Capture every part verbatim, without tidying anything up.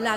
La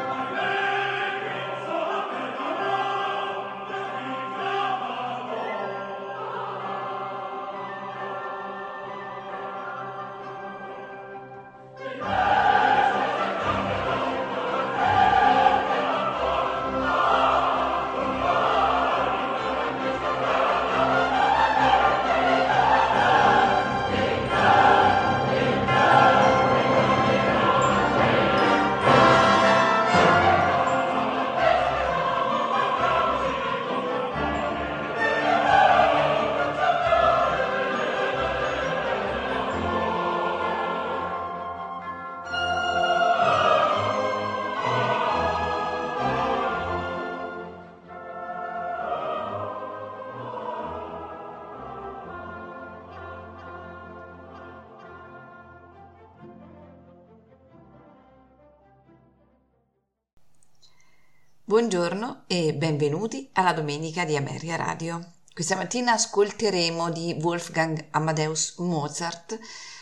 Buongiorno e benvenuti alla domenica di Ameria Radio. Questa mattina ascolteremo di Wolfgang Amadeus Mozart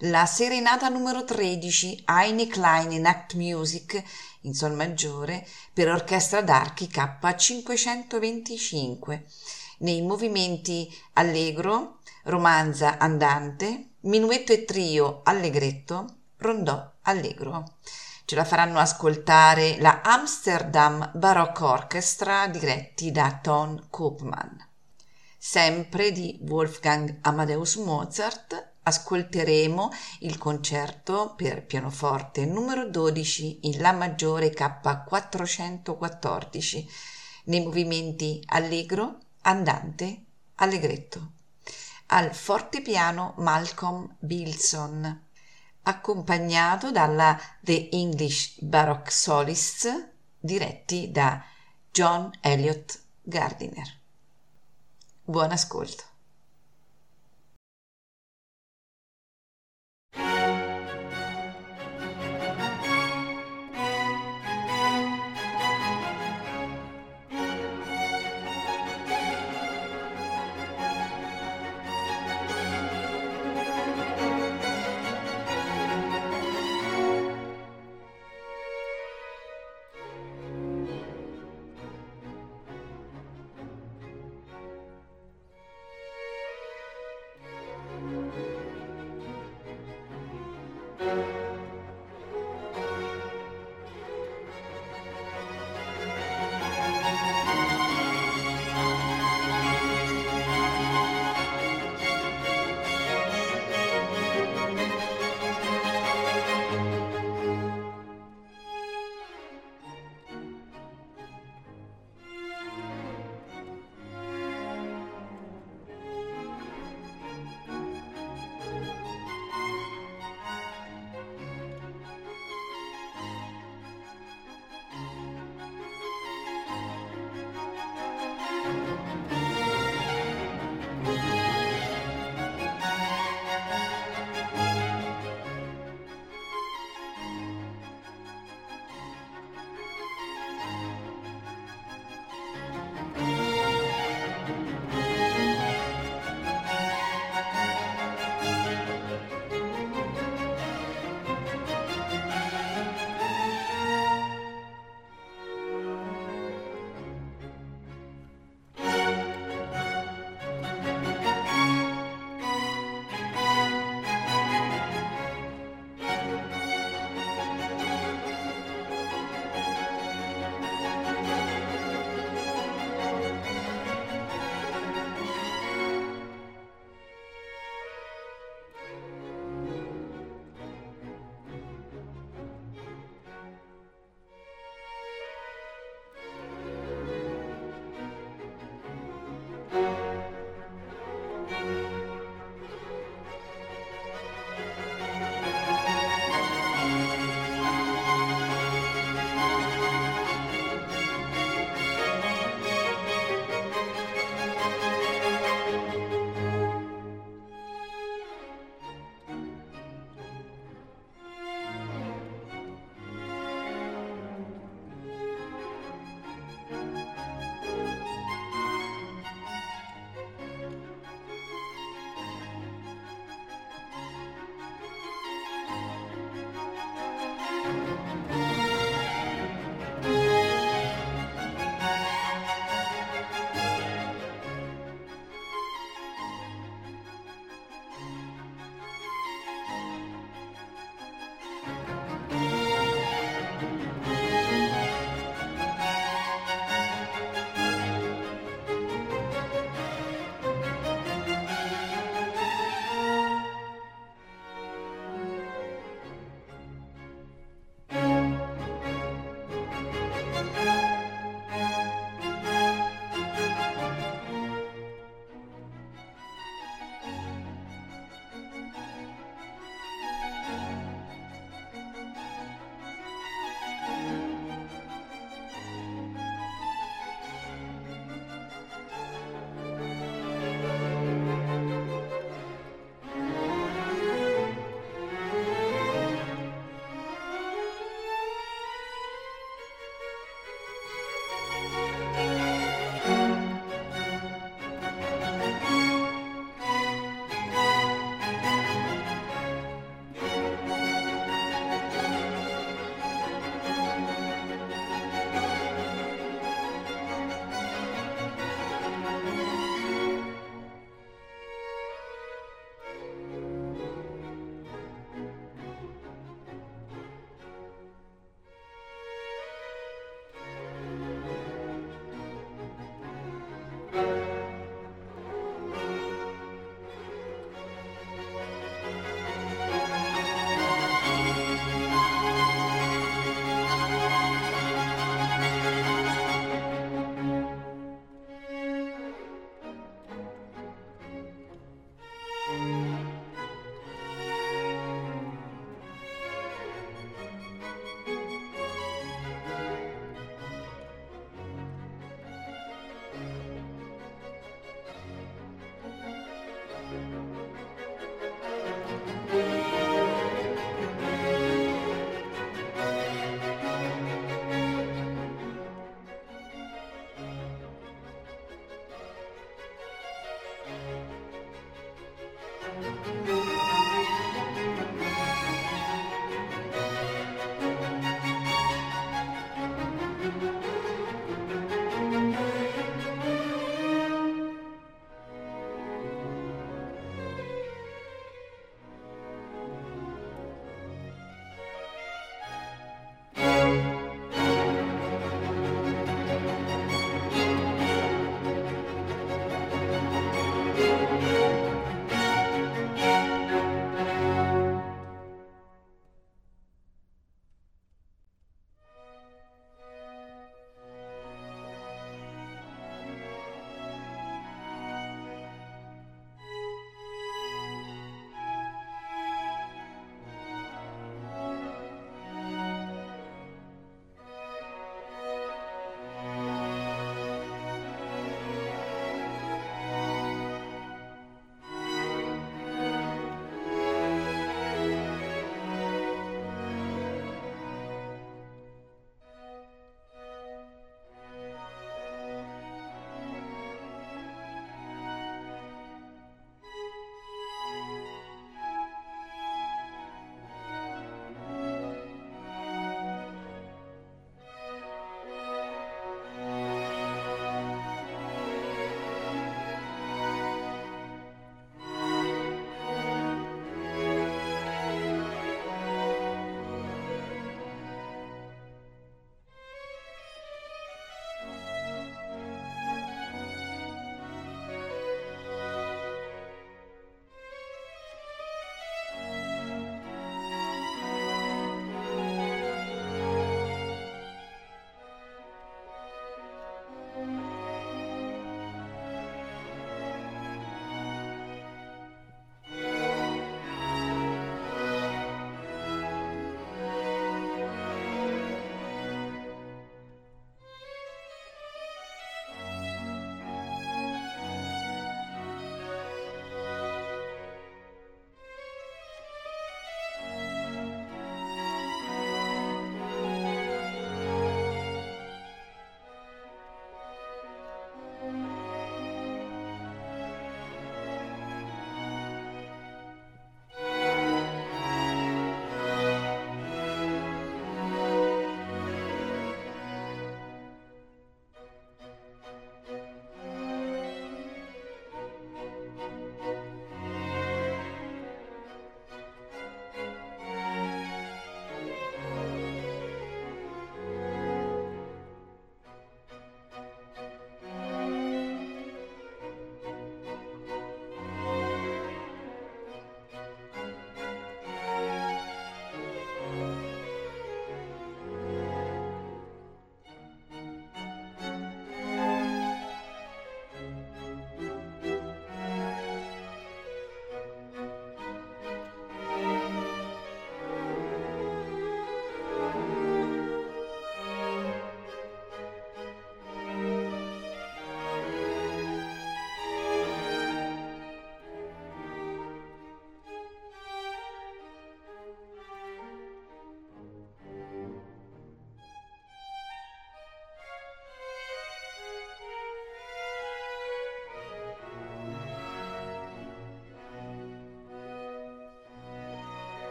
la serenata numero tredici, Eine kleine Nachtmusik, in sol maggiore, per orchestra d'archi K cinquecentoventicinque, nei movimenti allegro, romanza andante, minuetto e trio allegretto, rondò allegro. Ce la faranno ascoltare la Amsterdam Baroque Orchestra, diretti da Ton Koopman. Sempre di Wolfgang Amadeus Mozart ascolteremo il concerto per pianoforte numero dodici in La maggiore K quattrocentoquattordici, nei movimenti allegro, andante, allegretto, al fortepiano Malcolm Bilson, accompagnato dalla The English Baroque Soloists, diretti da John Eliot Gardiner. Buon ascolto.